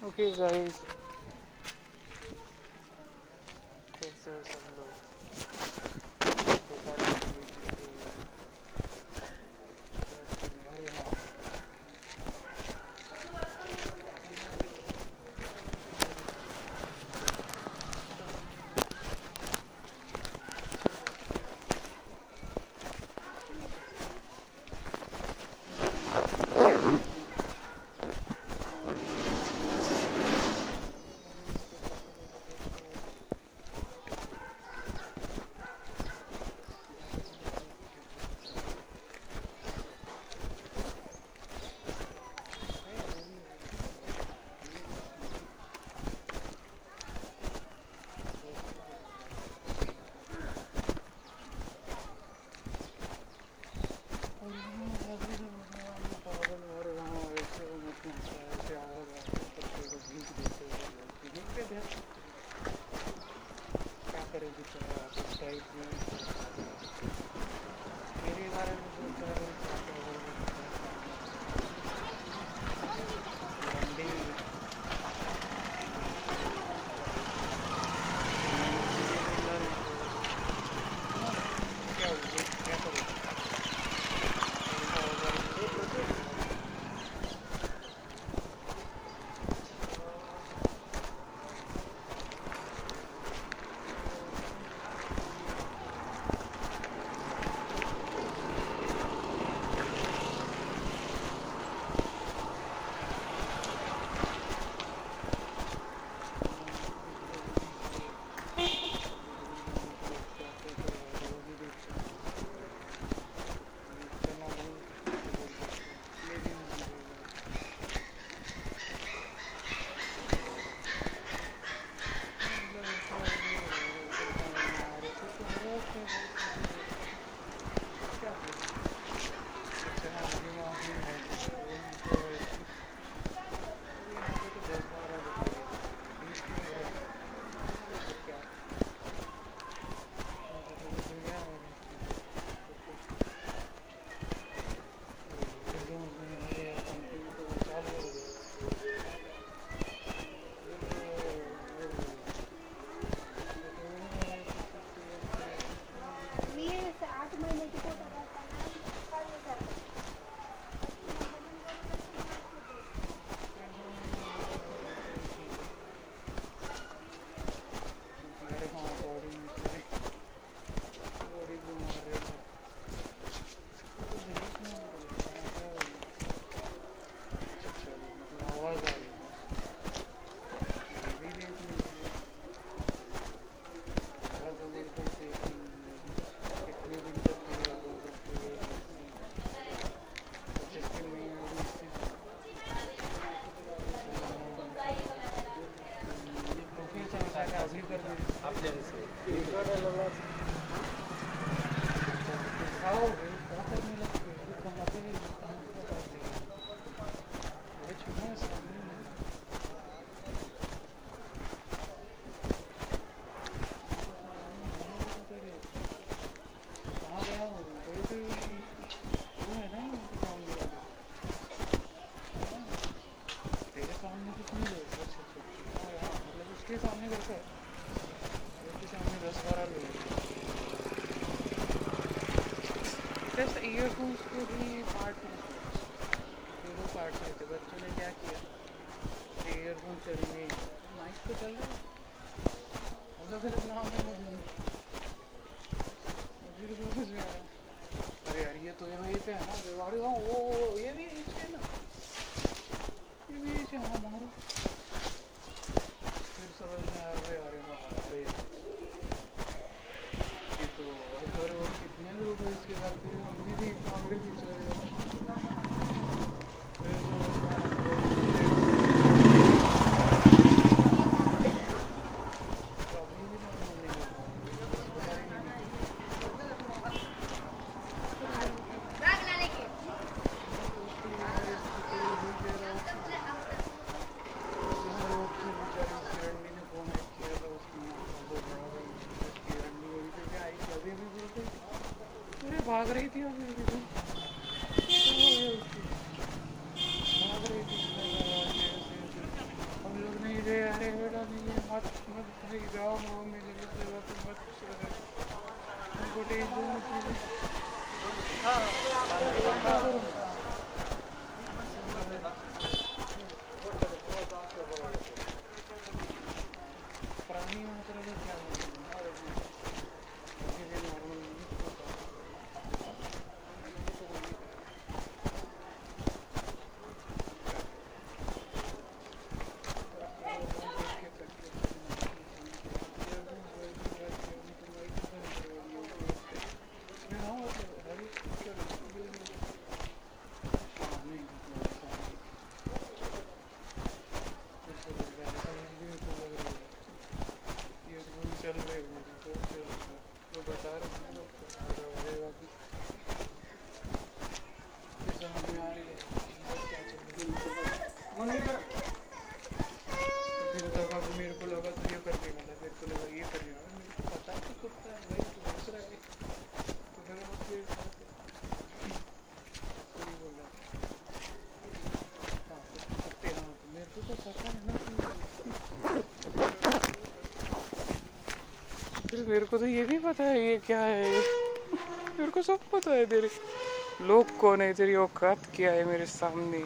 Okay guys, let's do some भाग रही थी भाग रही थी की गावामुळं मी लगेच कुठे प्राणी मेरे को तो ये भी पता है ये क्या है, मेरे को सब पता है। तेरे लोग कौन है, तेरी औकात क्या है मेरे सामने।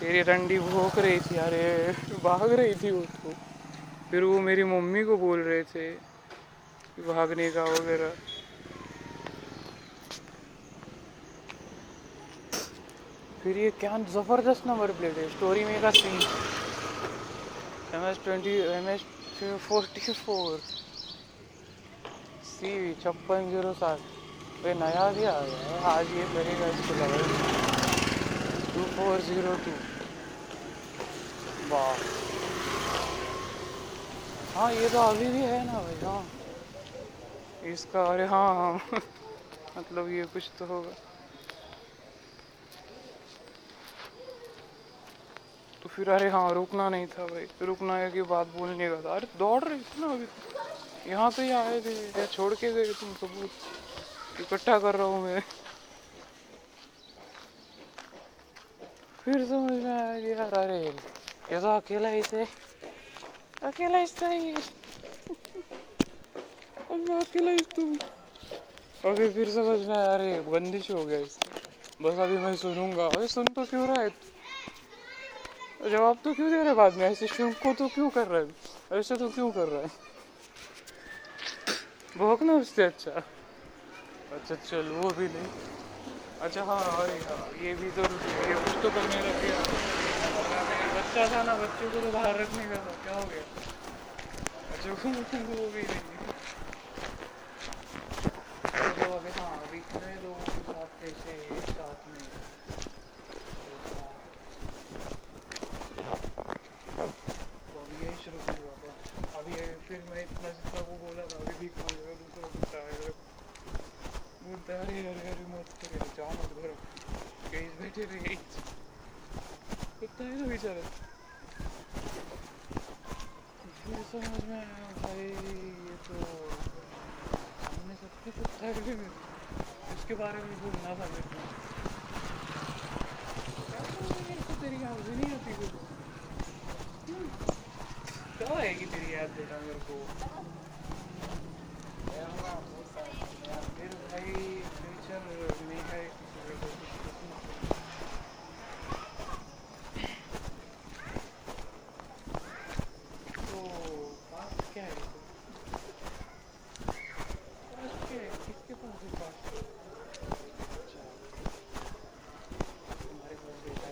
तेरी रंडी भोंक रही थी, अरे भाग रही थी उसको, फिर वो मेरी मम्मी को बोल रहे थे भागने का वगैरह। फिर ये क्या जबरदस्त नंबर प्लेट है। स्टोरी में का सीन MS 44 CV 5607 पे नया भी आ गया आज। ये करेगा इसको लगा 2402। वाह, हाँ ये तो अभी भी है ना भाई। हाँ इसका, अरे हाँ मतलब ये कुछ तो होगा। तो फिर अरे हाँ रुकना नहीं था भाई, रुकना है कि बात बोलने का था। अरे दौड़ रहे थे ना अभी, यहाँ तो ही आए थे या छोड़ के गए। तुम सबूत इकट्ठा कर रहा हूँ मैं। फिर समझ में आया कि यार अरे ये तो अकेला ही तुम। और फिर समझ में आया अरे बंदिश हो गया इससे। बस अभी मैं सुनूंगा। अरे सुन तो क्यों रहा है, जवाब तो क्यों दे रहे बाद में, ऐसे शौक को तो क्यों कर रहा है, ऐसे तो क्यों कर रहा है, भौंकना उससे अच्छा चल वो भी नहीं। अच्छा हाँ, अरे हाँ ये भी तो कुछ तो करने लग गया। बच्चा था ना, बच्चों को तो बाहर रखने का था, क्या हो गया। अच्छा वो भी नहीं। तो अभी हाँ अभी कितने लोगों के साथ ऐसे एक साथ में फिर मैं इतना वो बोला था अभी भी दूसरा गुस्सा बोलता है अरे मत करे जाओ मत घर कहीं बैठे रहे इतना ही तो बेचारा। फिर समझ में आया भाई ये तो हमने सब कुछ उठाया भी मिल उसके बारे में बोलना था मेरे को। तेरी आवाज़ नहीं आती कुछ आएगी तेरी याद देना मेरे को भाई। फ्यूचर नहीं है तो पास क्या है, किसके पास है पास। तुम्हारे पास बेटा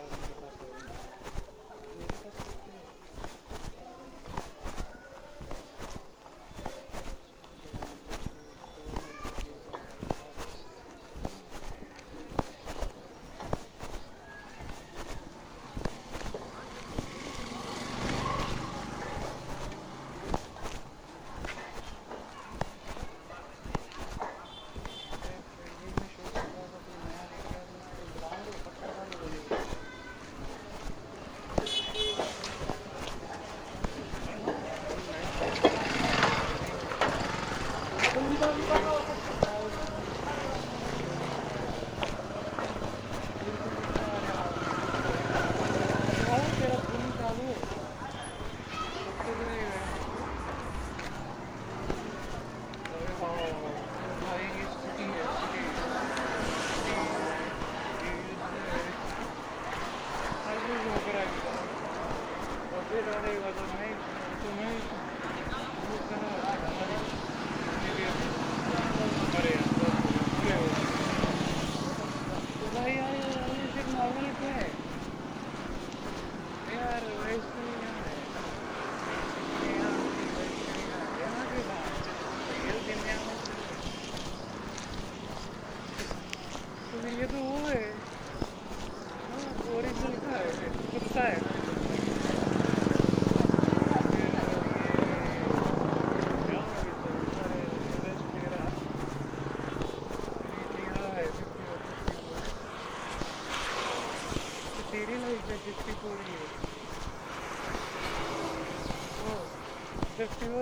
54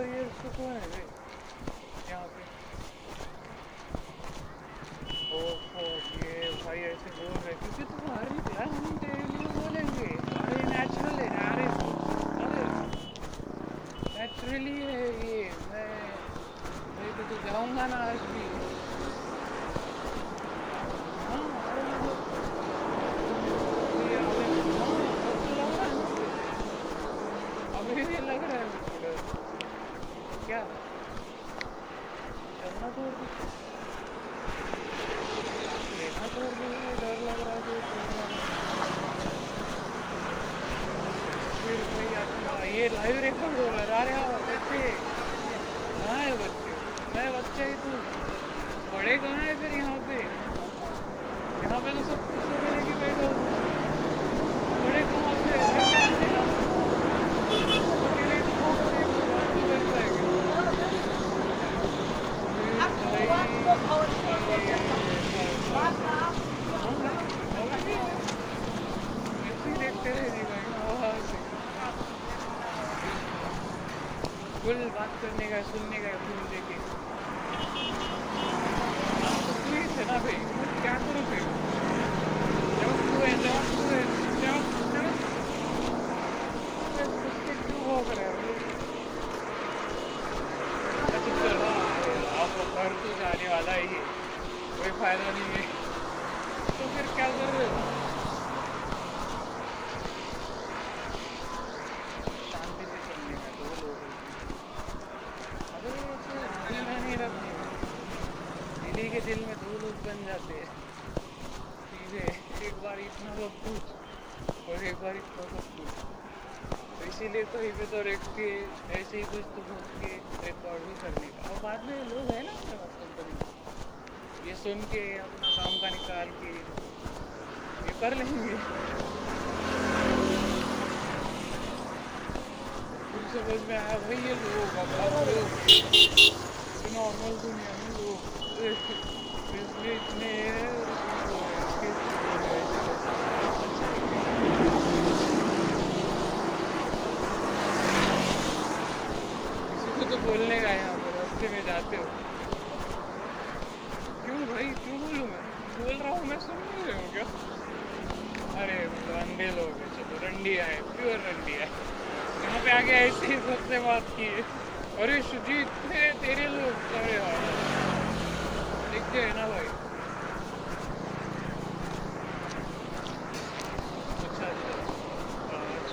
years to go है भाई यहाँ पे। ओ ये भाई ऐसे बोल रहे क्योंकि तुम्हारी ध्यान नहीं बोलेंगे। अरे नेचुरल है, अरे नेचुरली है ये। मैं तो जाऊँगा ना आज भी। लाइव रिकॉर्ड हो रहा है। अरे हाँ बच्चे कहाँ है? बच्चे मैं बच्चा ही तू बड़े कहाँ है? फिर यहाँ पे तो सब कुछ मिलेगी बैठो। बड़े कहाँ से देखते रहेगा फुल बात करने का सुनने का फुल देखे है ना भाई। क्या करो फिर क्यों हो कर आप घर तो जाने वाला ही कोई फायदा नहीं है तो फिर क्या कर रहे हो? दिल में दो लोग बन जाते हैं चीज़ें। एक बार इतना सब कुछ और एक बार इतना सब कुछ, तो इसीलिए तो ये तो रख के ऐसे ही कुछ तो घूम के रिकॉर्ड भी करने का। और बाद में लोग हैं ना अपने पास कंपनी, ये सुन के अपना काम का निकाल के ये कर लेंगे। कुछ समझ में आया भाई ये लोग अब नॉर्मल दुनिया में लोग इसलिए इतने किसी को तो बोलने का है। यहाँ पर रास्ते में जाते हो क्यों भाई? क्यों बोलूँ? मैं बोल रहा हूँ मैं सुन नहीं रहे हूँ क्या? अरे अंधे लोग हैं। चलो रंडिया है, प्योर रंडिया है। यहाँ पे आगे ऐसे ही सबसे बात की है। अरे सुजीत तेरे लोग अरे हाँ दिखते है ना भाई।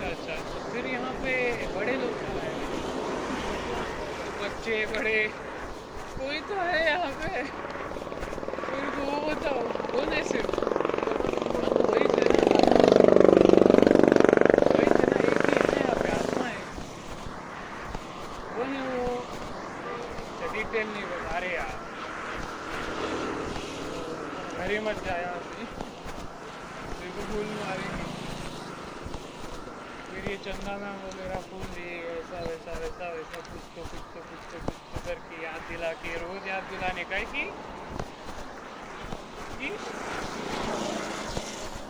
अच्छा फिर यहाँ पे बड़े लोग हैं, बच्चे बड़े कोई तो है यहाँ पे। फिर वो बताओ कौन है? सिर्फ वही से ना एक ही है यहाँ पे आत्मा है। कौन है वो? डिटेल नहीं बता रहे यार। अरे मत जाया फूल मारेंगे फिर ये चंदा मैम वगैरह फूल दिए वैसा कुछ तो करके याद दिला के रोज याद दिलाने का है कि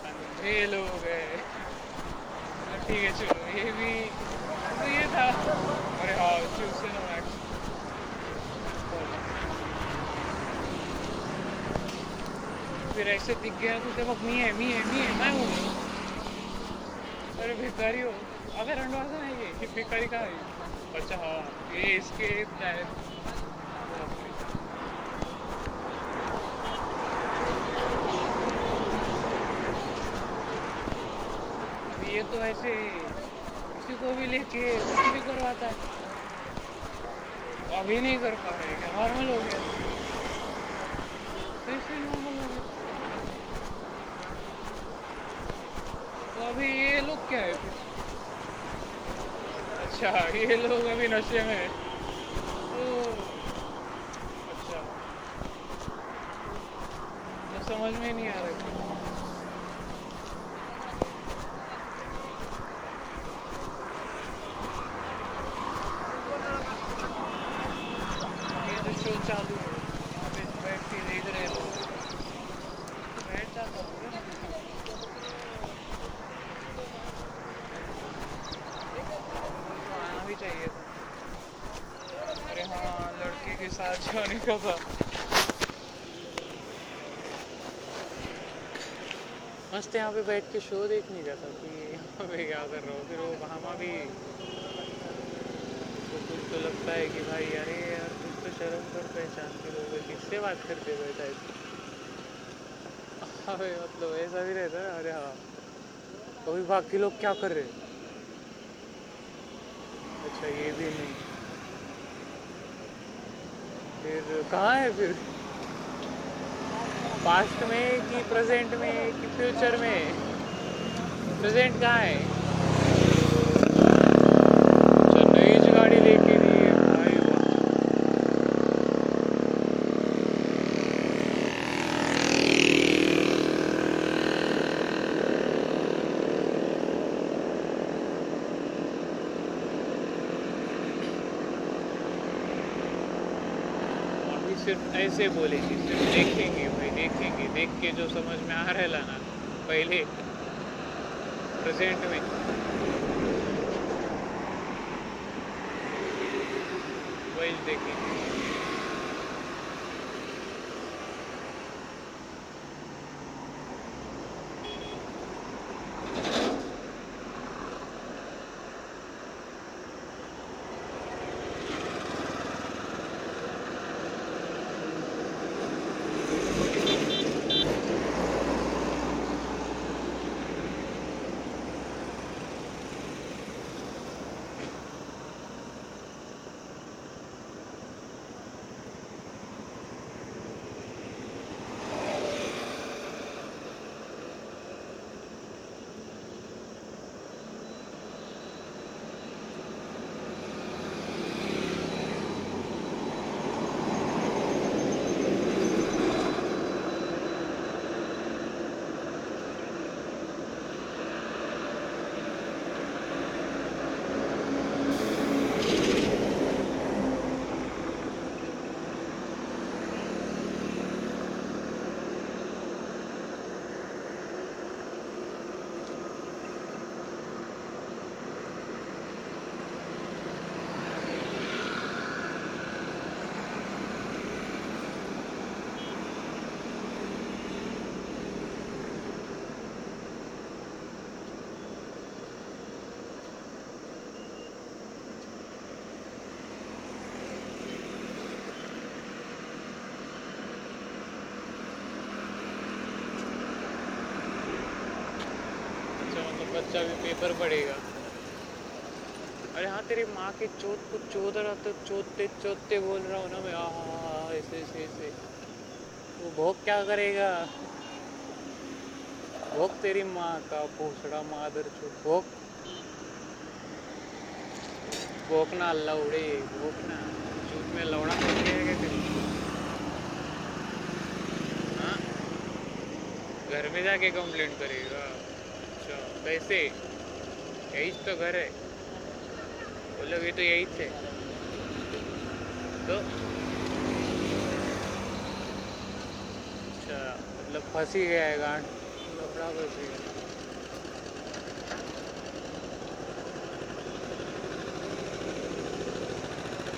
अंधे लोग है। ठीक है चलो ये भी तो ये था। अरे हाँ चूसे ना मैक्स फिर ऐसे दिख गया तुझे तो मी है मैं हूँ। अरे भिखारी हो अगर रंडवासा है ये भिखारी का है। अच्छा हाँ ये इसके ये तो ऐसे किसी को भी लेके कुछ भी करवाता है, अभी नहीं कर पा रहे, नॉर्मल हो गया, फिर से नॉर्मल हो गया। तो अभी ये लोग क्या है फिर? अच्छा, ये लोग अभी नशे में है। समझ में नहीं आ रहा है। ये तो शो चालू है, आप इस बैठ के देख रहे हो, बैठ जाता आना भी चाहिए था। अरे हाँ, लड़के के साथ जाने का था। मस्त यहाँ पे बैठ के शो देख नहीं जाता कि यहाँ पे क्या कर रहा हूँ। फिर वो वहाँ भी कुछ तो लगता है कि भाई अरे यार कुछ तो शर्म कर, पहचान के लोग किससे बात करते बैठा है। अरे मतलब ऐसा भी रहता है। अरे हाँ, अभी बाकी लोग क्या कर रहे हैं, अच्छा ये भी नहीं, फिर कहाँ है, फिर पास्ट में कि प्रेजेंट में कि फ्यूचर में, प्रेजेंट कहाँ है। नई गाड़ी लेके दी है भाई, अभी सिर्फ ऐसे बोलेंगे, सिर्फ देखेंगे भाई, देखेंगे, देख के जो समझ में आ रहा है ना, पहले प्रेजेंट में। वही देखेंगे, बच्चा भी पेपर पड़ेगा। अरे हाँ, तेरी माँ की चोट को चोदते बोल रहा हूँ ना मैं। हाँ, ऐसे वो भोग क्या करेगा, भोग तेरी माँ का पोछड़ा, मादर चोट, भोग ना लौड़े, भोग ना चूत में लौड़ा कर देगा तेरे। हाँ, घर में जाके कंप्लेंट करेगा। कैसे, यही तो घर है, वो लोग तो यही थे तो। अच्छा, मतलब फंस ही गया है गांठ, लफड़ा फंस गया।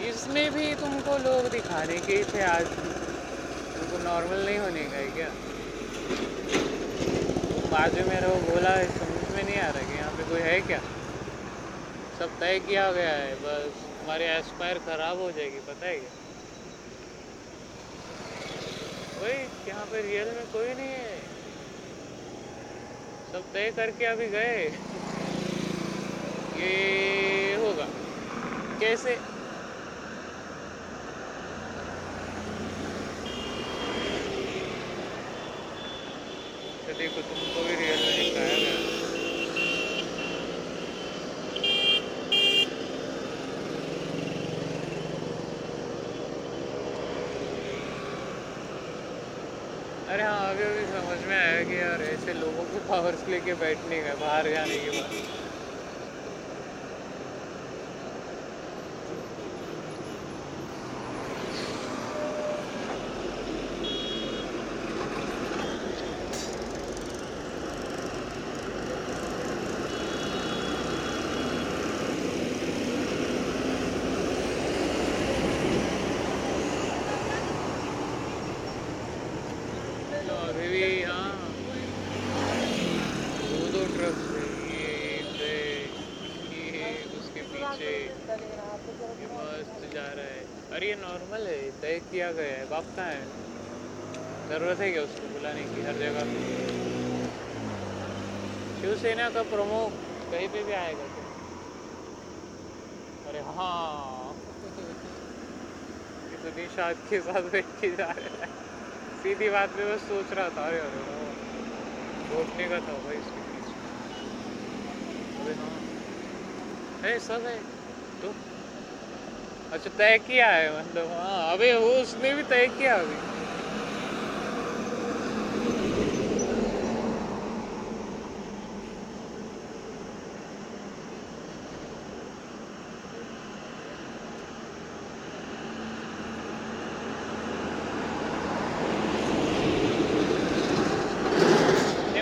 इसमें भी तुमको लोग दिखाने के ही थे आज, तुमको नॉर्मल नहीं होने का है क्या? बाजू में रहो बोला, समझ में नहीं आ रहा कि यहाँ पे कोई है क्या। सब तय किया गया है, बस हमारी एस्पायर खराब हो जाएगी, पता है क्या। कोई यहाँ पे रियल में कोई नहीं है, सब तय करके अभी गए। ये कैसे? देखो तुमको भी रियल में दिखाया गया। अरे हाँ, अभी अभी समझ में आया कि यार ऐसे लोगों को पावर्स लेके बैठने का बाहर जाने के बाद। अरे ये नॉर्मल है, तय किया गया है, भागता है। ज़रूरत है क्या उसको बुलाने की? हर जगह शिवसेना का प्रोमो कहीं पे भी आएगा। अरे हाँ, निशाद के साथ बैठ के जा रहा है। सीधी बात में बस सोच रहा था, अरे अरे घोटने का था भाई इसके बीच। अरे हाँ, अरे सब है तो अच्छा तय किया है मतलब। हाँ अभी वो उसने भी तय किया। अभी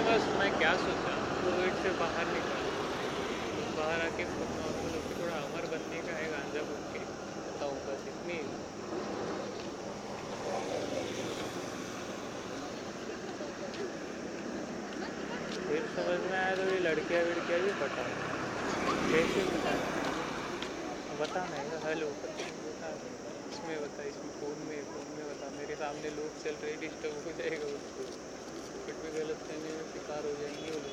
बस मैं क्या सोचा, कोविड से बाहर निकल, बाहर आके खुद नॉर्मल होकर थोड़ा अमर बनने का है गांजा भूख के। बस इतनी फिर समझ में आया। तो ये लड़कियाँ विड़कियाँ भी पटा कैसे बताना है? हेलो बता, इसमें बता, इसमें फोन में बता, मेरे सामने लोग चल रहे, डिस्टर्ब हो जाएगा उसको, फिर भी गलत करने में शिकार हो जाएंगे वो लोग।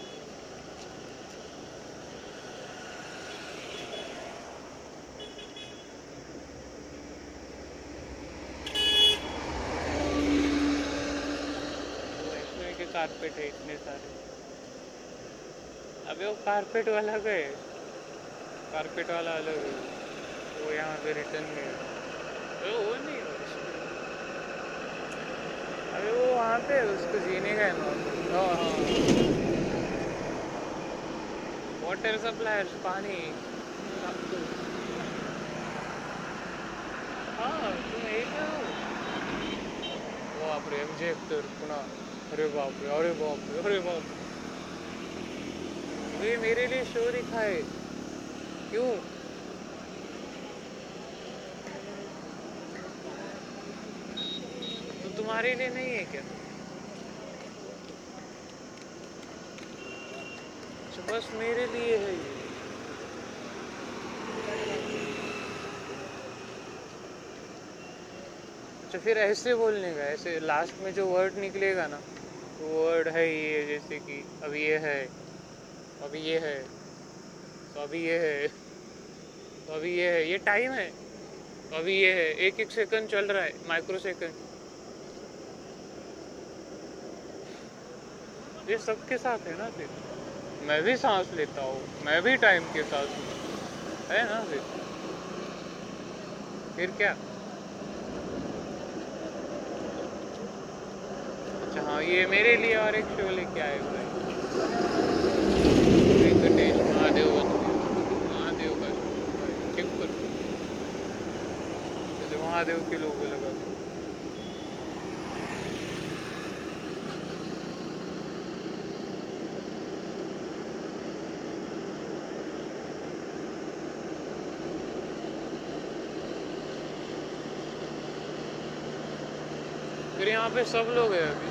कारपेट है इतने सारे। अबे वो कारपेट वाला गए, कारपेट वाला अलग है, वो यहाँ पे रिटर्न में है। वो नहीं है अबे, वो वहाँ पे उसको जीने का है ना। हाँ, वाटर सप्लायर्स, पानी। हाँ तुम एक हो बाप रे, इंजेक्टर पुनः। अरे बाप रे, अरे बाप रे, अरे बाप रे, ये मेरे लिए शो दिखाए क्यों? तो तुम्हारे लिए नहीं है क्या? बस मेरे लिए है ये। अच्छा फिर ऐसे बोलने का, ऐसे लास्ट में जो वर्ड निकलेगा ना, वर्ड है ये, जैसे कि अभी ये है, अभी ये है, तो अभी ये है, तो अभी ये है, ये टाइम है, अभी ये है, एक एक सेकंड चल रहा है, माइक्रो सेकंड। ये सबके साथ है ना। फिर मैं भी सांस लेता हूँ, मैं भी टाइम के साथ हूँ, है ना। फिर क्या? अच्छा हाँ, ये मेरे लिए और एक शो लेके आए हुए हैं, गणेश महादेव, महादेव का शो ठीक पर जैसे महादेव के लोगों लगा। फिर यहाँ पे सब लोग हैं। अभी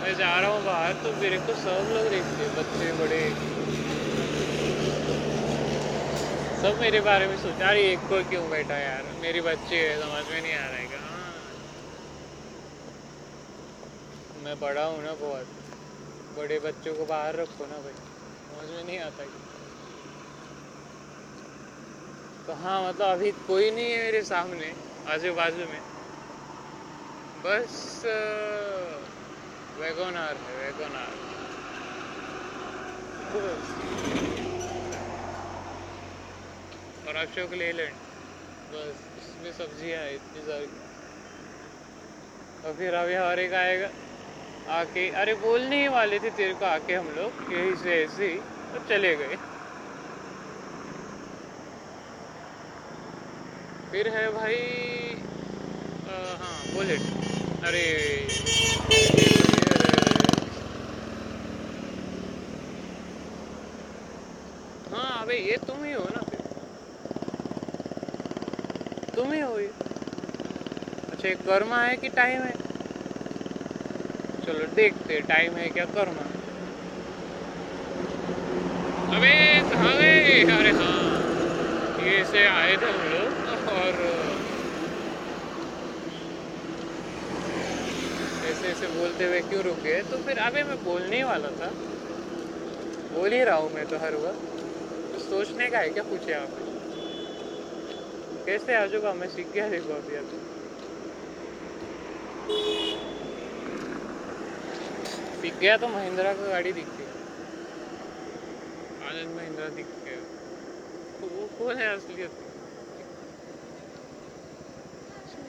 मैं जा रहा हूँ बाहर तो मेरे को सब लोग देखते, बच्चे बड़े सब मेरे बारे में सोचा, अरे एक को क्यों बैठा यार, मेरे बच्चे है, समझ में नहीं आ रहा है क्या? हाँ मैं बड़ा हूँ ना बहुत, बड़े बच्चों को बाहर रखो ना भाई, समझ में नहीं आता। तो हाँ मतलब अभी कोई नहीं है मेरे सामने आजू बाजू में, बस वैगनार है, वैगनार बस। और अशोक लेलैंड बस, इसमें सब्जियां हैं इतनी सारी। और फिर अभी और एक आएगा आके, अरे बोलने ही वाले थे तेरे को आके हम लोग यही से ऐसे ही तो चले गए। फिर है भाई हाँ बुलेट, अरे हाँ अबे ये तुम ही हो ना, तुम ही हो ये। अच्छा ये कर्मा है कि टाइम है, चलो देखते टाइम है क्या कर्मा। अबे कहाँ गए, अरे हाँ ये से आए थे हम लोग और ऐसे ऐसे बोलते हुए क्यों रुक गए। तो फिर अबे मैं बोलने वाला था, बोल ही रहा हूँ मैं तो हर वक्त। तो सोचने का है क्या पूछे आप, कैसे आ जाऊँगा मैं सीख गया देखो अभी अभी। सीख गया तो महिंद्रा का गाड़ी दिखती है, आनंद महिंद्रा दिख गया। वो कौन है असलियत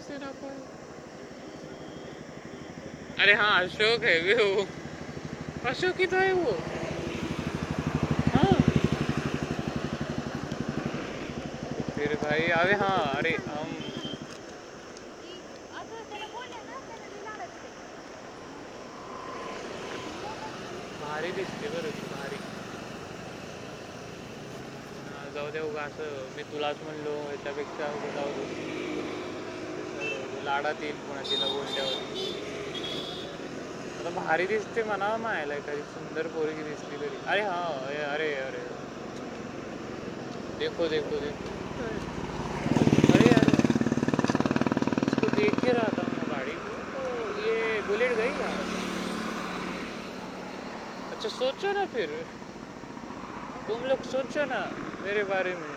तेरा पर? अरे हाँ अशोक है वे, वो अशोक ही तो है वो। हाँ फिर भाई अरे हाँ, अरे हम भारी दिसते बरं, भारी जाऊ दे उगा असं मी तुलाच म्हणलो याच्यापेक्षा जाऊ दे। लाडात येईल कोणाची बोलण्यावरती, आता भारी दिसते म्हणावं मायला एखादी सुंदर पोरगी दिसली तरी। अरे हा अरे अरे देखो देखो देखो, अरे अरे इसको देख के रहा था मैं गाड़ी को, तो ये बुलेट गई यार। अच्छा सोचो ना फिर तुम लोग, सोचो ना मेरे बारे में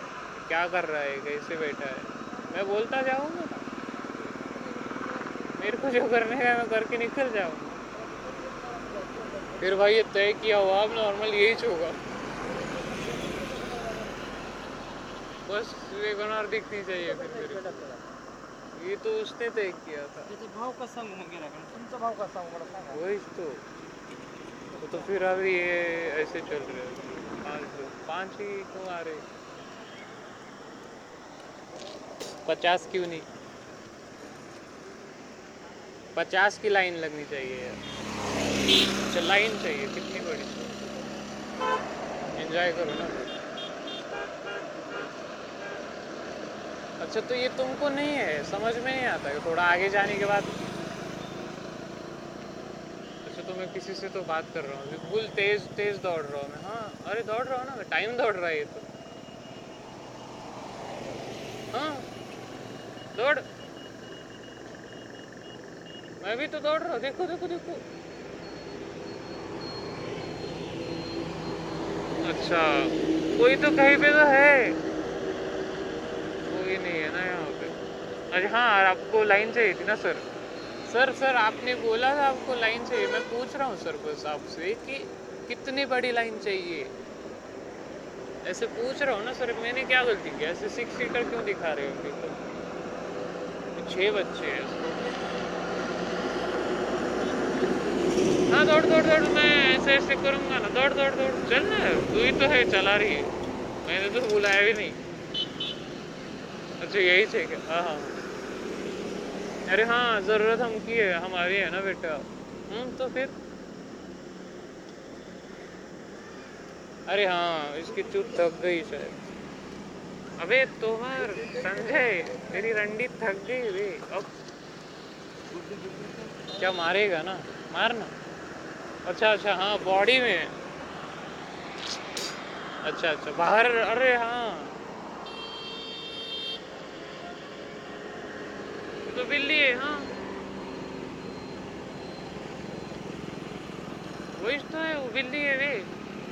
क्या कर रहा है, कैसे बैठा है। मैं बोलता जाऊँगा ना, मेरे को जो करने का मैं करके निकल जाऊँगा। फिर भाई ये तय किया हुआ अब नॉर्मल यही होगा बस, वेगनार दिखनी चाहिए फिर। ये तो उसने तय किया था, भाव का सांगू मग वही तो फिर अभी ये ऐसे चल रहे हो। 5 ही क्यों आ रहे, 50 क्यों नहीं, 50 की लाइन लगनी चाहिए यार। अच्छा लाइन चाहिए कितनी बड़ी, एंजॉय करो ना। अच्छा तो ये तुमको नहीं है, समझ में नहीं आता कि थोड़ा आगे जाने के बाद। अच्छा तो मैं किसी से तो बात कर रहा हूँ, बिल्कुल तेज तेज दौड़ रहा हूँ मैं। हाँ अरे दौड़ रहा हूँ ना, टाइम दौड़ रहा है ये तो। हाँ दौड़, मैं भी तो दौड़ रहा हूँ, देखो देखो देखो। अच्छा कोई तो कहीं पे तो है, कोई नहीं है ना यहाँ पे। अरे हाँ आपको लाइन चाहिए थी ना सर, सर सर आपने बोला था आपको लाइन चाहिए। मैं पूछ रहा हूँ सर बस आपसे कि कितनी बड़ी लाइन चाहिए, ऐसे पूछ रहा हूँ ना सर। मैंने क्या गलती किया, ऐसे 6 सीटर क्यों दिखा रहे हो तो? 6 बच्चे हैं। हाँ दौड़ दौड़ दौड़, मैं ऐसे ऐसे करूँगा ना, दौड़ दौड़ दौड़ चल ना, तू ही तो है चला रही है, मैंने तो बुलाया भी नहीं। अच्छा यही से क्या, हाँ हाँ अरे हाँ ज़रूरत हम की है, हमारी है ना बेटा। तो फिर अरे हाँ इसकी चूत थक गई शायद। अबे तोहर संजय तेरी रंडी थक गई रे, अब क्या मारेगा ना, मारना। अच्छा अच्छा हाँ बॉडी में, अच्छा अच्छा बाहर, अरे हाँ तो बिल्ली है। हाँ वही तो है, वो बिल्ली है वे,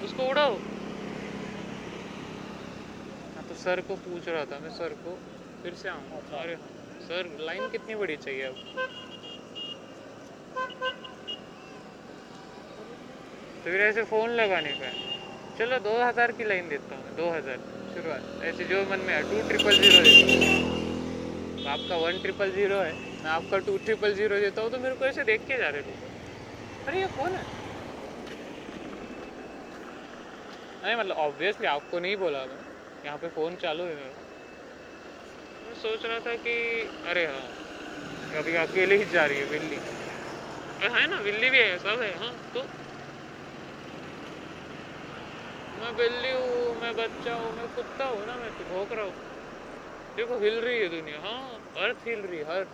उसको उड़ाओ। तो सर को पूछ रहा था मैं, सर को फिर से आऊँ। अरे सर लाइन कितनी बड़ी चाहिए आपको? तो फिर ऐसे फ़ोन लगाने का है, चलो 2000 की लाइन देता हूँ, 2000 शुरुआत ऐसे जो मन में है। 2000 देता हूँ, आपका 1000 है, मैं आपका 2000 देता हूँ। तो मेरे को ऐसे देख के जा रहे लोग, अरे ये कौन है? नहीं मतलब ऑब्वियसली आपको नहीं बोला मैं, यहाँ पे फ़ोन चालू है मेरा। मैं सोच रहा था कि अरे हाँ अभी अकेले ही जा रही है बिल्ली, और है ना बिल्ली भी है, सब है। हाँ तो मैं बिल्ली हूँ, मैं बच्चा हूँ, मैं कुत्ता हूँ ना, मैं तो भौंक रहा हूँ। देखो हिल रही है दुनिया, हाँ अर्थ हिल रही है, अर्थ।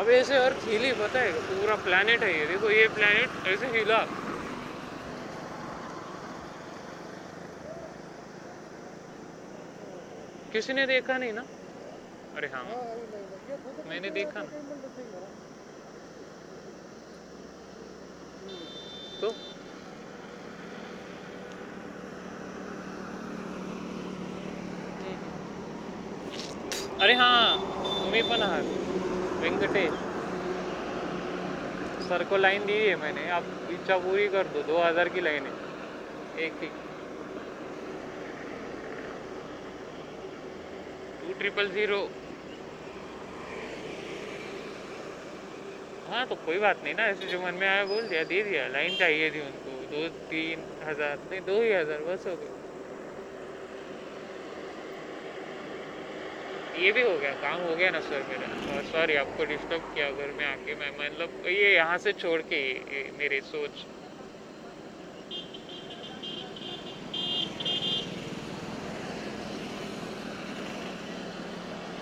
अब ऐसे अर्थ हिली पता है, पूरा प्लैनेट है ये, देखो ये प्लैनेट ऐसे हिला। किसी ने देखा नहीं ना? अरे हाँ मैंने देखा ना। तो अरे हां तुम्ही पण आहात वेंकटेश। सर को लाइन दी है मैंने, आप इच्छा पूरी कर दो। 2000 की लाइन है एक ही। 2000। हाँ तो कोई बात नहीं ना, ऐसे जो मन में आया बोल दिया, दे दिया। लाइन चाहिए थी उनको 2-3 हज़ार, नहीं 2000 बस हो गया। ये भी हो गया, काम हो गया ना सर मेरा। और सॉरी आपको डिस्टर्ब किया घर में आके, मैं मतलब ये यहाँ से छोड़ के मेरी सोच।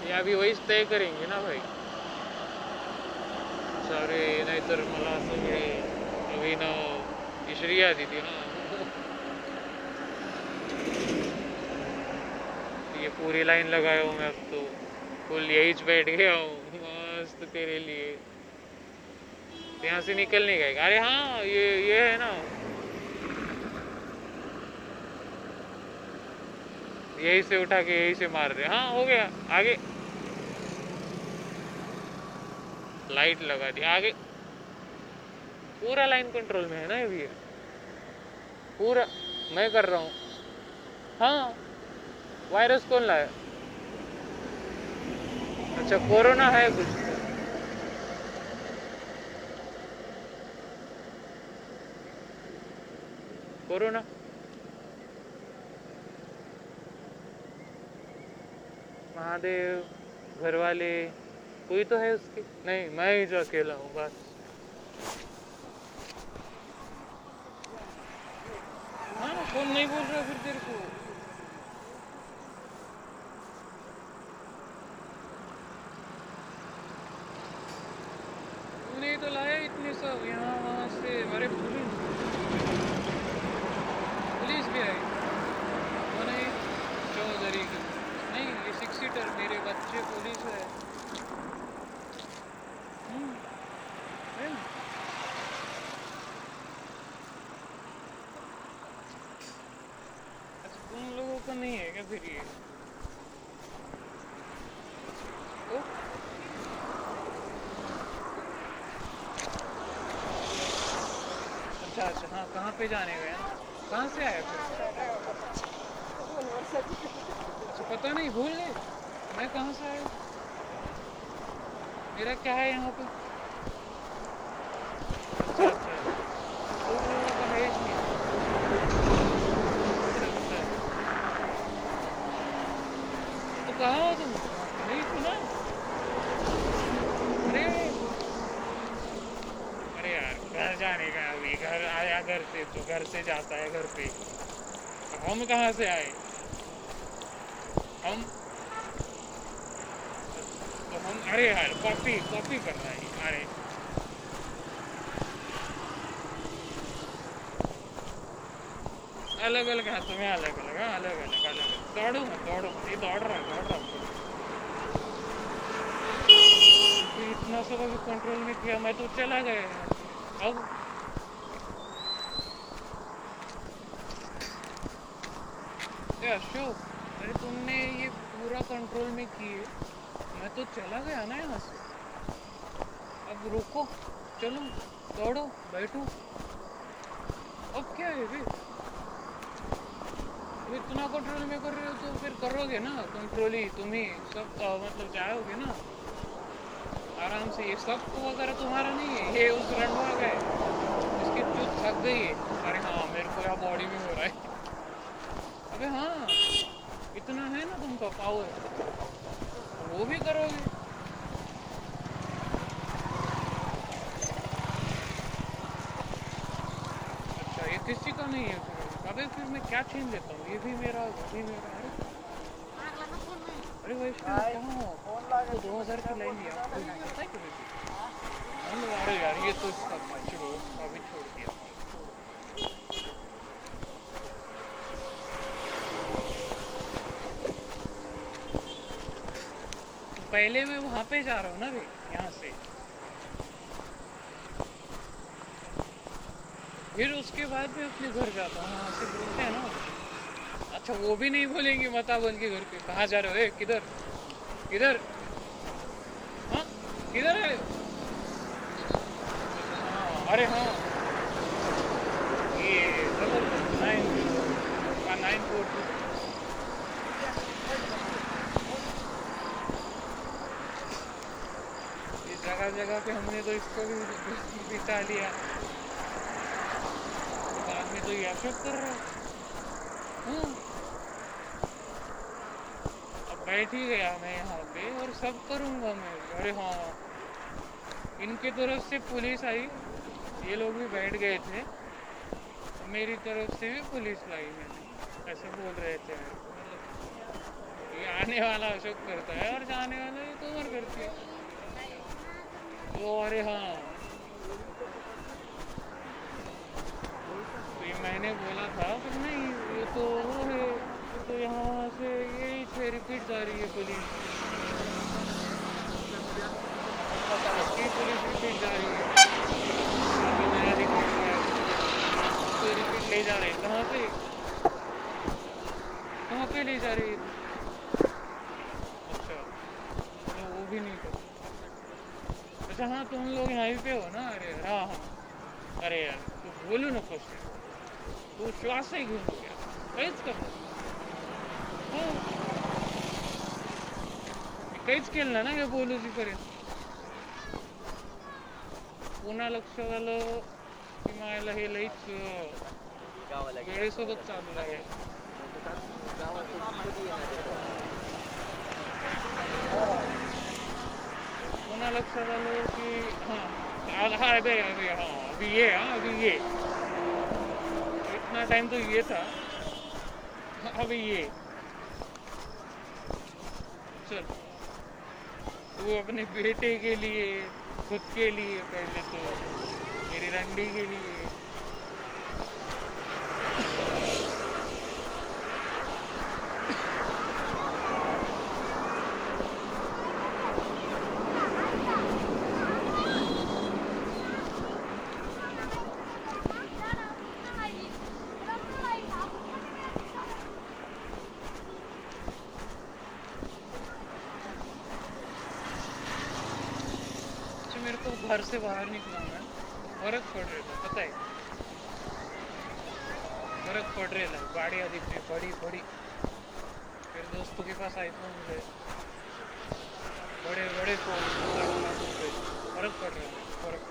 ये अभी वही तय करेंगे ना भाई सारे, नाहीतर मला असं हे नवीन इश्रिया दिली ना ये पूरी लाइन लगाया हूँ मैं, अब तो फुल यही बैठ गया हूँ मस्त तेरे लिए, यहाँ से निकल नहीं गएगा। अरे हाँ ये है ना, यही से उठा के यही से मार रहे। हाँ हो गया, आगे लाइट लगा दी, आगे पूरा लाइन कंट्रोल में है ना ये पूरा, मैं कर रहा हूँ। हाँ वायरस कौन लाया? अच्छा कोरोना है कुछ? कोरोना महादेव घर वाले कोई तो है उसकी? नहीं मैं ही जो अकेला हूँ बस। हाँ फोन नहीं बोल रहा फिर तेरे को। तूने तो लाया इतने सब यहाँ वहाँ से। अरे पुलिस भी आई, मैंने 14 की नहीं ये 6 सीटर, मेरे बच्चे पुलिस है। अच्छा तुम लोगों का नहीं है क्या फिर ये? तो अच्छा, हाँ कहाँ पे जाने गए? कहाँ से आए फिर? पता नहीं भूल नहीं, मैं कहाँ से आया, मेरा क्या है यहाँ पे। तो कहाँ हो तुम? नहीं सुना? अरे अरे यार घर जाने का, अभी घर आया, घर से तो घर से जाता है घर पे। हम कहाँ से आए? हम अरे यार कॉपी कर रहा है। अरे अलग है तुम्हें, अलग अलग। दौड़ो मत, ये दौड़ रहा है। इतना सब अभी कंट्रोल में किया, मैं तो चला गया। अब क्या अशोक, अरे तुमने ये पूरा कंट्रोल में किए, मैं तो चला गया ना यहाँ से। अब रुको, चलो, दौड़ो, बैठो, अब क्या है भाई, इतना कंट्रोल में कर रहे हो तो फिर करोगे ना कंट्रोल ही तुम ही सब मतलब जाओगे ना आराम से। ये सब को वगैरह तुम्हारा नहीं है, ये उस रनवा का है जिसकी जो थक गई है। अरे हाँ मेरे को यहाँ बॉडी में हो रहा है। अबे हाँ इतना है ना तुमका पावर, वो भी करोगे। अच्छा ये किसी का नहीं है, अबे फिर मैं क्या छीन लेता हूँ, ये भी मेरा वो भी मेरा। अरे वैष्णव 2000 का लाइन दिया यार, ये तो अभी छोड़ दिया। पहले मैं वहाँ पे जा रहा हूँ ना भाई, यहाँ से फिर उसके बाद मैं अपने घर जाता हूँ। वहाँ से बोलते हैं ना, अच्छा वो भी नहीं बोलेंगे मता बोल के घर पे, कहाँ जा रहे हो, किधर किधर, हाँ किधर है, हाँ अरे हाँ ये 942 ये जगह जगह पे हमने तो इसको भी बिता लिया। मैं तो ये अशोक कर रहा हूँ, अब बैठ ही गया मैं यहाँ पे और सब करूँगा मैं। अरे हाँ इनके तरफ से पुलिस आई, ये लोग भी बैठ गए थे, मेरी तरफ से भी पुलिस लाई मैंने, ऐसे बोल रहे थे। ये आने वाला अशोक करता है और जाने वाला ये तोमर करती है तो। अरे हाँ मैंने बोला था कि नहीं ये तो वो है, तो यहाँ से यही से रिपीट जा रही है पुलिस, पुलिस रिपीट जा रही है, तो रिपीट ले जा रही है। कहाँ पे ले जा रही है, अच्छा तो वो भी नहीं करता। अच्छा हाँ तुम लोग यहाँ पे हो ना। अरे हाँ हाँ अरे यार तो बोलो ना कुछ, तो श्वास ही घूम गया काहीच केलं ना का बोलू तिपर्यंत पुन्हा लक्षात आलं की मायला हे लईच वेळेसोबत चालू आहे। पुन्हा लक्षात आलं की हां हा अभि हा अभि ये इतना टाइम तो ये था, अभी ये चल वो अपने बेटे के लिए, खुद के लिए, पहले तो मेरी रंडी के लिए, घर से बाहर निकला मैं। फरक पड़ रहा था पता है, फरक पड़ रहा था। गाड़ियाँ दिख रही बड़ी बड़ी, फिर दोस्तों के पास आईफोन थे, बड़े बड़े फोन, फर्क पड़ रहा था। फर्क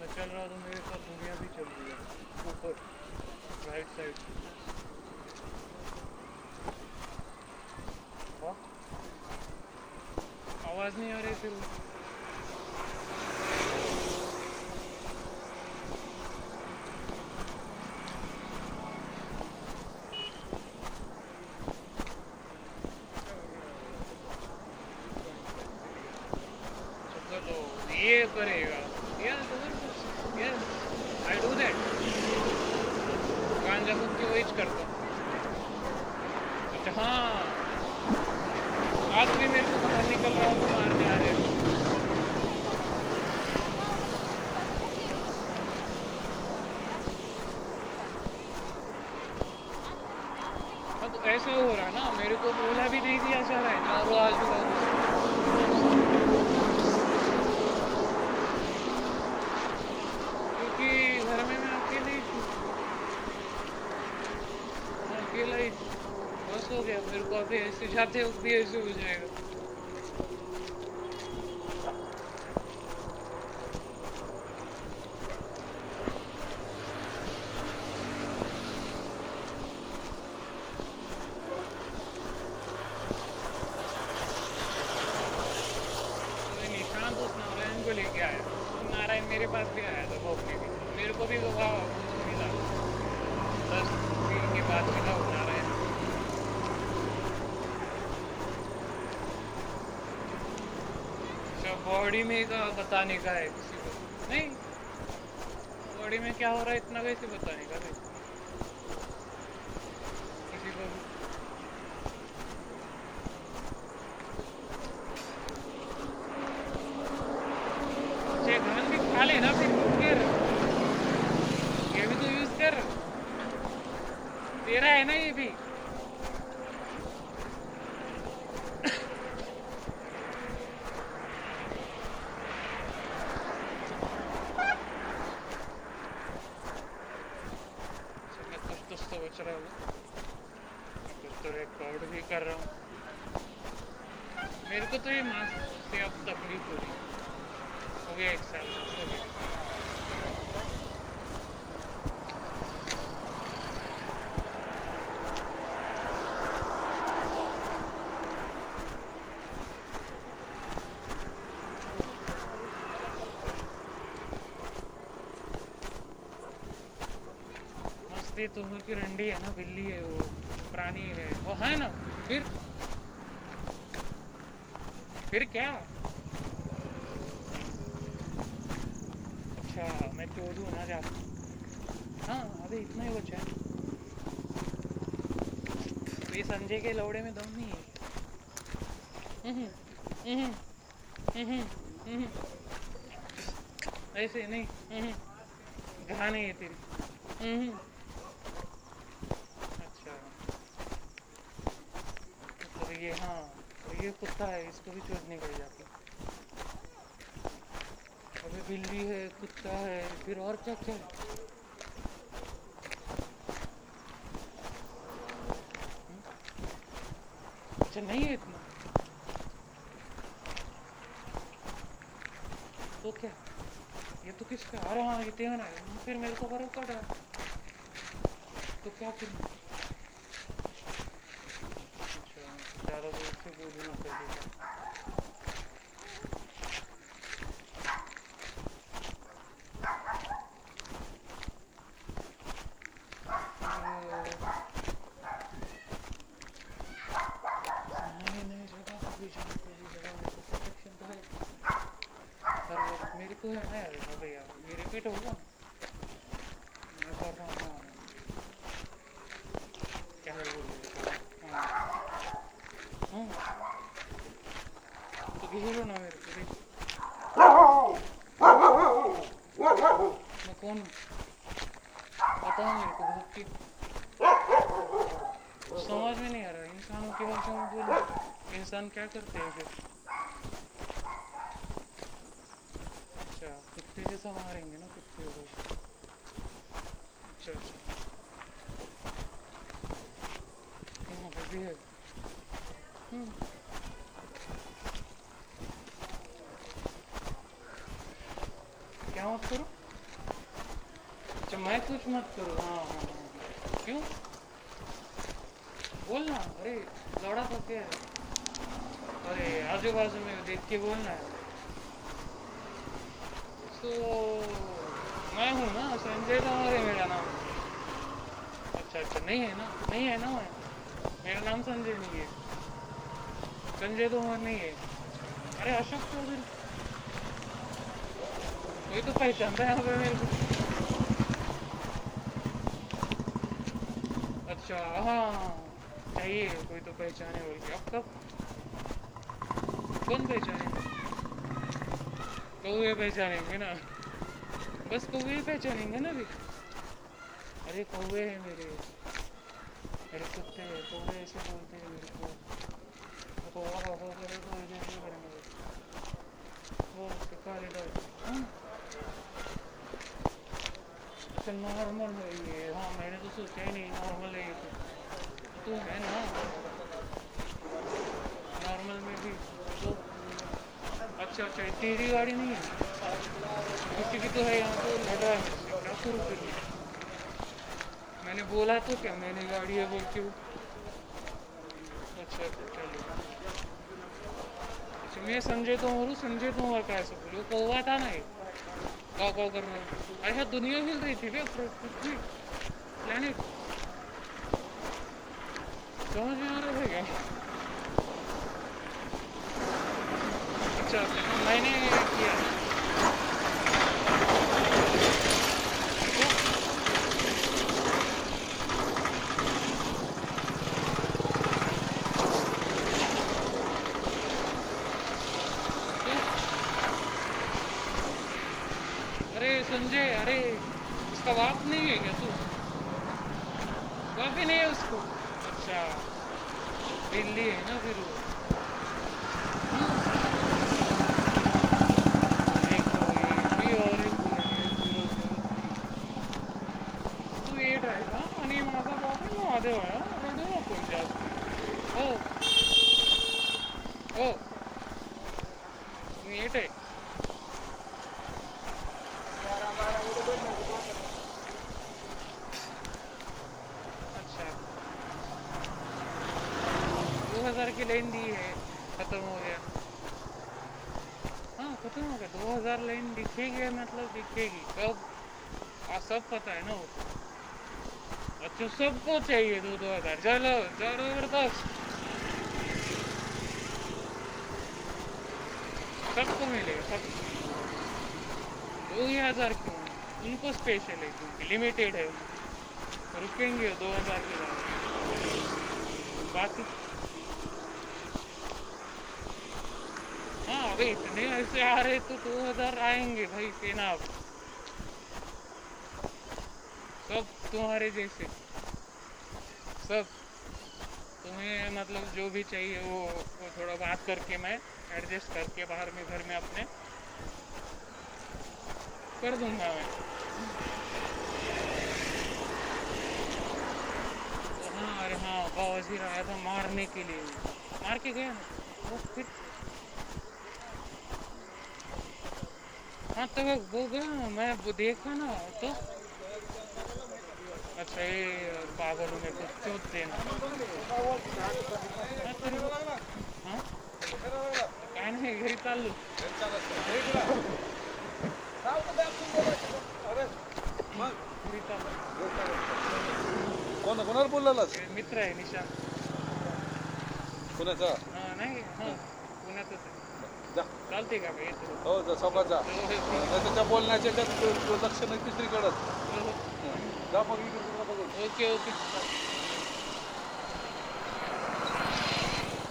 मैं चल रहा तो मेरे साथ दुनिया भी चल रही है ऊपर राइट साइड। आवाज नहीं आ रही फिर ये करेगा यार यार आई डू दैट गांजा खुद की वेज करता। अच्छा हाँ आज भी मेरे को बाहर निकल रहा हूँ तो मारने आ रहे हैं। ऐसा हो रहा है ना, मेरे को बोला भी नहीं दिया जा रहा है ना वो आज क्योंकि घर में मैं अकेले ही हूँ, अकेला ही बस हो गया मेरे को। अभी ऐसे जाते वक्त भी ऐसे हो जाएगा। बॉडी में का बताने का है किसी को नहीं, बॉडी में क्या हो रहा है इतना कैसे बताने का भाई किसी को भी। चाहे धान भी खा ले ना, फिर यूज कर, ये भी तो यूज कर, तेरा है ना ये भी। तो की रंडी है ना, बिल्ली है, वो प्राणी है वो, है ना। फिर क्या, अच्छा मैं तो दू ना जा। हाँ अभी इतना ही बचा है। ये संजय के लौड़े में दम नहीं है, ऐसे नहीं घा नहीं है तेरी। ये कुत्ता है, इसको भी चोटने गई जाती। अभी बिल्ली है, कुत्ता है, फिर और क्या क्या है? अच्छा नहीं है इतना तो क्या, ये तो किसका आ रहा है, ये ना फिर मेरे को बर्फ काटा तो क्या करूँ। क्या करते हैं फिर? अच्छा कुत्ते जैसा मारेंगे ना कुत्ते को। अच्छा अच्छा यहाँ पर भी है। क्या मत करो, अच्छा मैं कुछ मत करो। हाँ हाँ क्यों बोलना, अरे लौड़ा तो क्या है, अरे आजू बाजू में देख के बोलना है। तो मैं हूँ ना संजय तंवर है मेरा नाम। अच्छा अच्छा नहीं है ना, नहीं है ना, मैं मेरा नाम संजय नहीं है, संजय तंवर नहीं है। अरे अशोक चौधरी, वही तो पहचानता है यहाँ मेरे को। अच्छा हाँ चाहिए कोई तो पहचाने बोल के। अब कब कौन पहचानेंगे, कौए पहचानेंगे ना, बस कौए पहचानेंगे ना भी। अरे कौए है मेरे, എടുത്തിട്ട് എപ്പോഴും ശേഷം പോയിട്ട് എടുക്കുക. അപ്പോൾ കിടന്നത് അപ്പോൾ കാലിട്ട് नॉर्मल है ये। हाँ मैंने तो सोचा ही नहीं नॉर्मल है ये तो है ना। नॉर्मल में भी तो अच्छा अच्छा तेरी गाड़ी नहीं है किसी की तो है यहाँ तो लग रहा है अपना शुरू करिए। मैंने बोला तो क्या मैंने गाड़ी है बोल के। अच्छा चलिए मैं संजय तो हमारे का ऐसा बोलो कौवा था ना ये गाँव गाँव कर रहा। अच्छा दुनिया हिल रही थी क्या प्लानिट समझ में आ रहा है क्या। अच्छा मैंने किया संजय अरे उसका बाप नहीं है क्या तू बाप ही नहीं है उसको। अच्छा दिल्ली है ना फिर वो तू येत आहे का आणि माझा बाप आहे महादेव आहे रडू नको जास्त हो हो मी येत आहे की लाइन दी है खत्म हो गया। हाँ खत्म हो गया 2000 लाइन दिखेगी मतलब दिखेगी कब सब पता है ना वो। अच्छा सबको चाहिए 2000 चलो जबरदस्त सबको मिलेगा सब 2000 क्यों उनको स्पेशल है लिमिटेड है रुकेंगे 2000 के बाद बाकी। हाँ भाई इतने ऐसे आ रहे तो 2000 आएंगे भाई सेना आप सब तुम्हारे जैसे सब तुम्हें मतलब जो भी चाहिए वो थोड़ा बात करके मैं एडजस्ट करके बाहर में घर में अपने कर दूंगा मैं। तो हाँ अरे हाँ बावजीर आया था मारने के लिए मार के गया ना फिर। हाँ तो वो गया मैं वो देखा ना तो अच्छा ये पागलों में कुछ चोट देना काय नाही घरी चाललो। कोणावर बोलला मित्र आहे निशा कोणाचा नाही हा कोणाचा चालते का हो जसा जा त्याच्या बोलण्याच्या लक्ष नाही तिसरीकडे जा मग ओके ओके।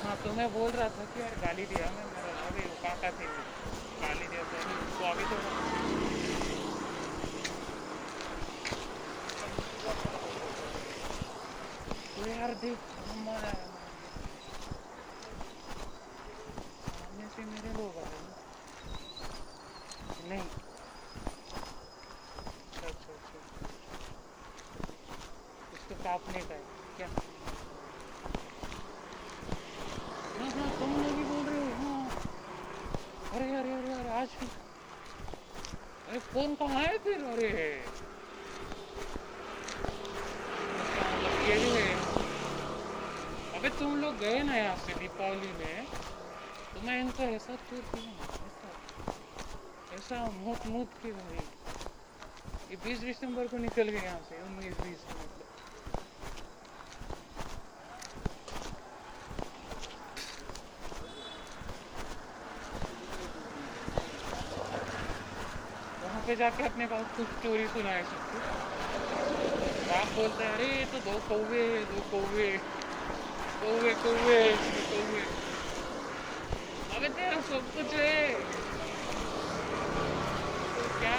हाँ तो मैं बोल रहा था कि यार गाली दिया मैं अभी काका थे गाली दिया था तो अभी तो यार देख मेरे लोग आ रहे नहीं। अच्छा अच्छा उसको काटने का है क्या। हाँ हाँ तुम लोग ही बोल रहे हो। हाँ अरे अरे अरे अरे आज अरे फोन कहाँ है फिर। अरे ये जो है अबे तुम लोग गए ना यहाँ से दीपावली में तो मैं इनको ऐसा ऐसा मूत के भाई ये 20 दिसंबर को निकल गए यहाँ से 19-20 को मतलब वहाँ पे जाके अपने पास कुछ स्टोरी सुनाए सबको। बाप बोलता है अरे तो दो कौवे तेरा सब कुछ है तो क्या।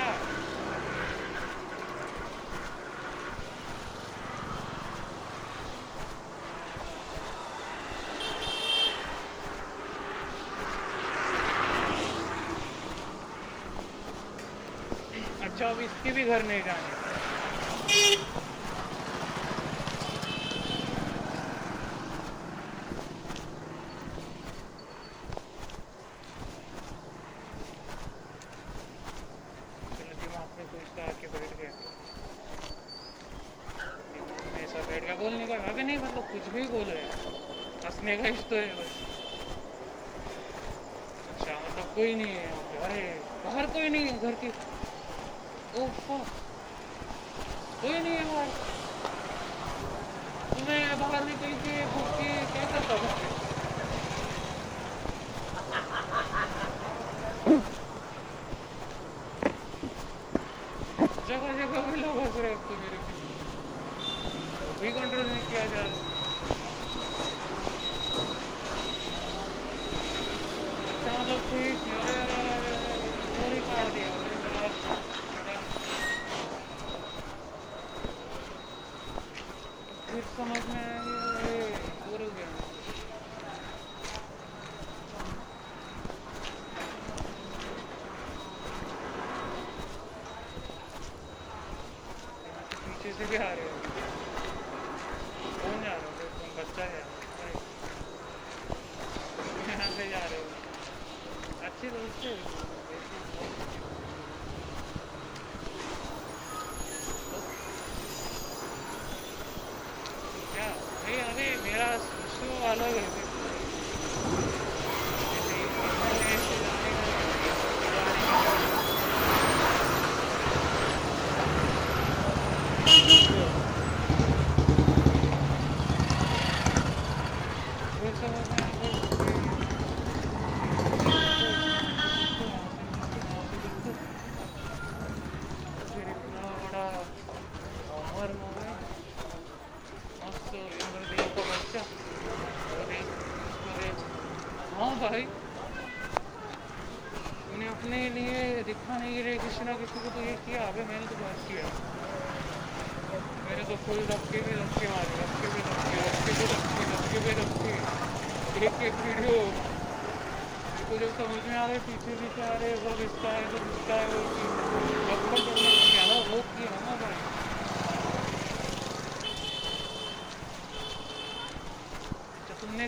24 के भी घर नहीं जाएंगे। तो अच्छा मतलब कोई नहीं है। अरे बाहर कोई नहीं है, घर के कोई नहीं है बाहर। तुम्हें बाहर निकल के घूम के क्या करता हूँ? जगह जगह भी लोग हंस रहे तो मेरे भी कंट्रोल नहीं किया जा रहा।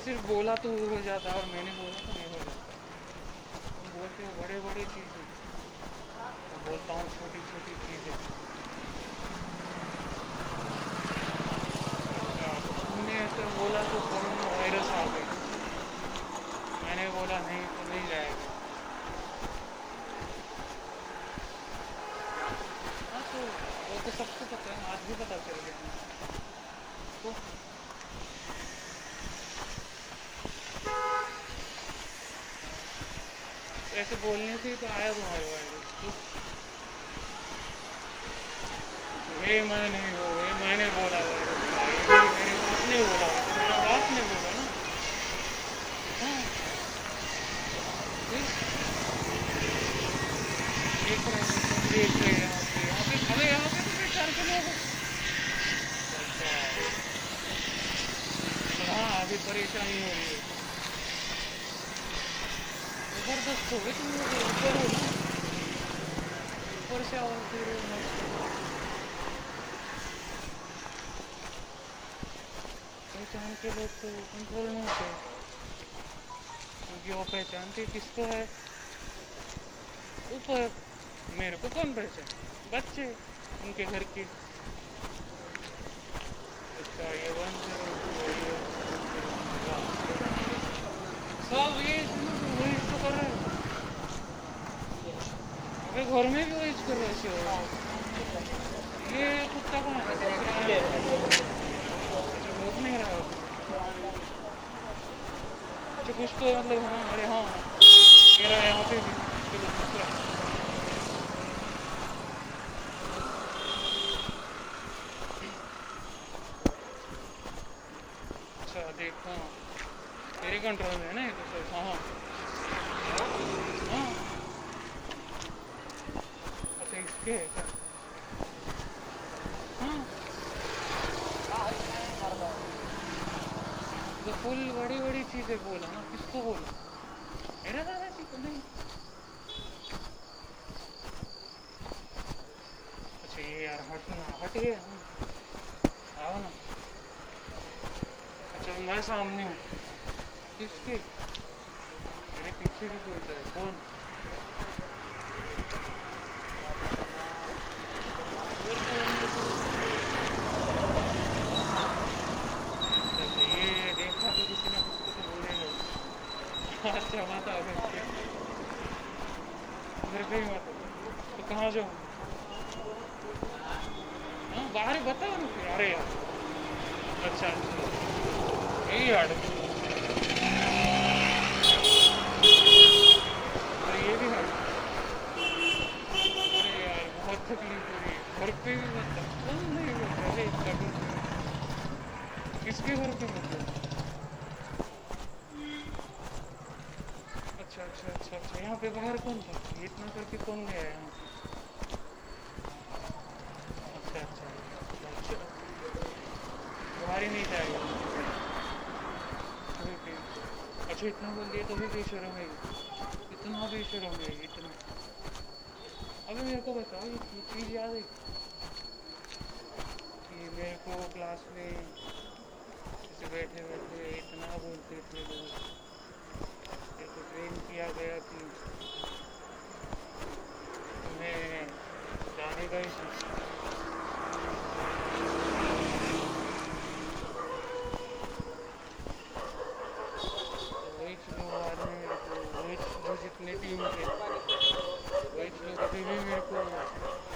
सिर्फ बोला तो हो जाता और मैंने बोला तो नहीं हो जाता। बोलते हो बड़े बड़े चीजें, बोलता हूँ छोटी छोटी चीजें। तुमने ऐसे बोला तो कोरोना वायरस आ गया, मैंने बोला नहीं तो नहीं जाएगा। हाँ तो वो तो सबको पता है, आज भी पता चल गया तो। ऐसे बोलने से तो आया तुम्हारे वायरस तो। ये मैं नहीं हो, ये मैंने बोला वायरस, मेरे बाप ने बोला, मेरा बाप ने बोला ना। हाँ देख रहे यहाँ पे, यहाँ पे खड़े, यहाँ पे तो चार के लोग। अच्छा हाँ अभी परेशानी हो रही है, जबरदस्त हो गई तुम लोग। ऊपर हो ना, ऊपर से और फिर पहचान के लोग तो कंट्रोल नहीं होते क्योंकि वो पहचानते किसको है। ऊपर मेरे को कौन पहचान, बच्चे उनके घर के। अच्छा ये 102 सब ये घर में भी यूज कर रहे हो। ये कुत्ता कौन है? रोक नहीं रहा तो कुछ तो मतलब। हाँ अरे हाँ मेरा यहाँ पे भी अच्छा देखो तेरे कंट्रोल में है ना ये तो। हाँ हाँ क्या है? हाँ तो फुल बड़ी बड़ी चीजें बोला ना, किसको बोला? मेरा दादा जी को नहीं। सामने किसके मेरे पीछे भी कोई है कौन ये देखा तो किसी ने बोलेगा क्या माता मेरे पे मत तो कहाँ जाऊँ बाहर बताओ ना फिर अरे यार अच्छा ये भी हार्ड अरे यार बहुत तकलीफ हो रही है घर पे भी मतलब किसके घर पे मतलब अच्छा अच्छा अच्छा अच्छा यहाँ पे बाहर कौन था इतना करके कौन गया यहाँ पे अच्छा अच्छा अच्छा बाहर ही नहीं जाएगा अच्छा इतना बोल दिया तो भी बेशरम है इतना बेशरम है इतना अभी मेरे को बताओ ये चीज़ याद है कि मेरे को क्लास में जैसे बैठे बैठे इतना बोलते थे मेरे को ट्रेन किया गया कि मैं जाने का ही सोच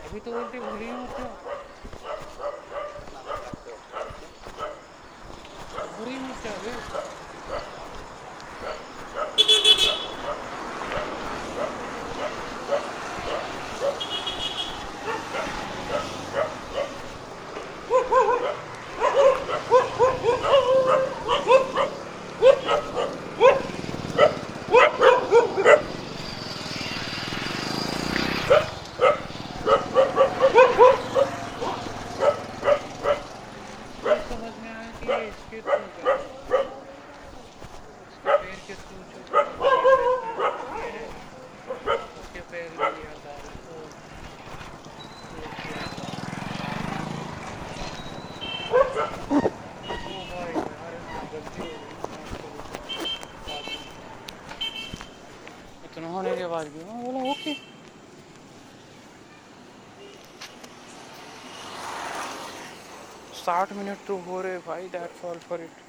अभी तो बोलते भूल ही मत बुरी मत अभी साठ मिनट तो हो रहे भाई दैट्स ऑल फॉर इट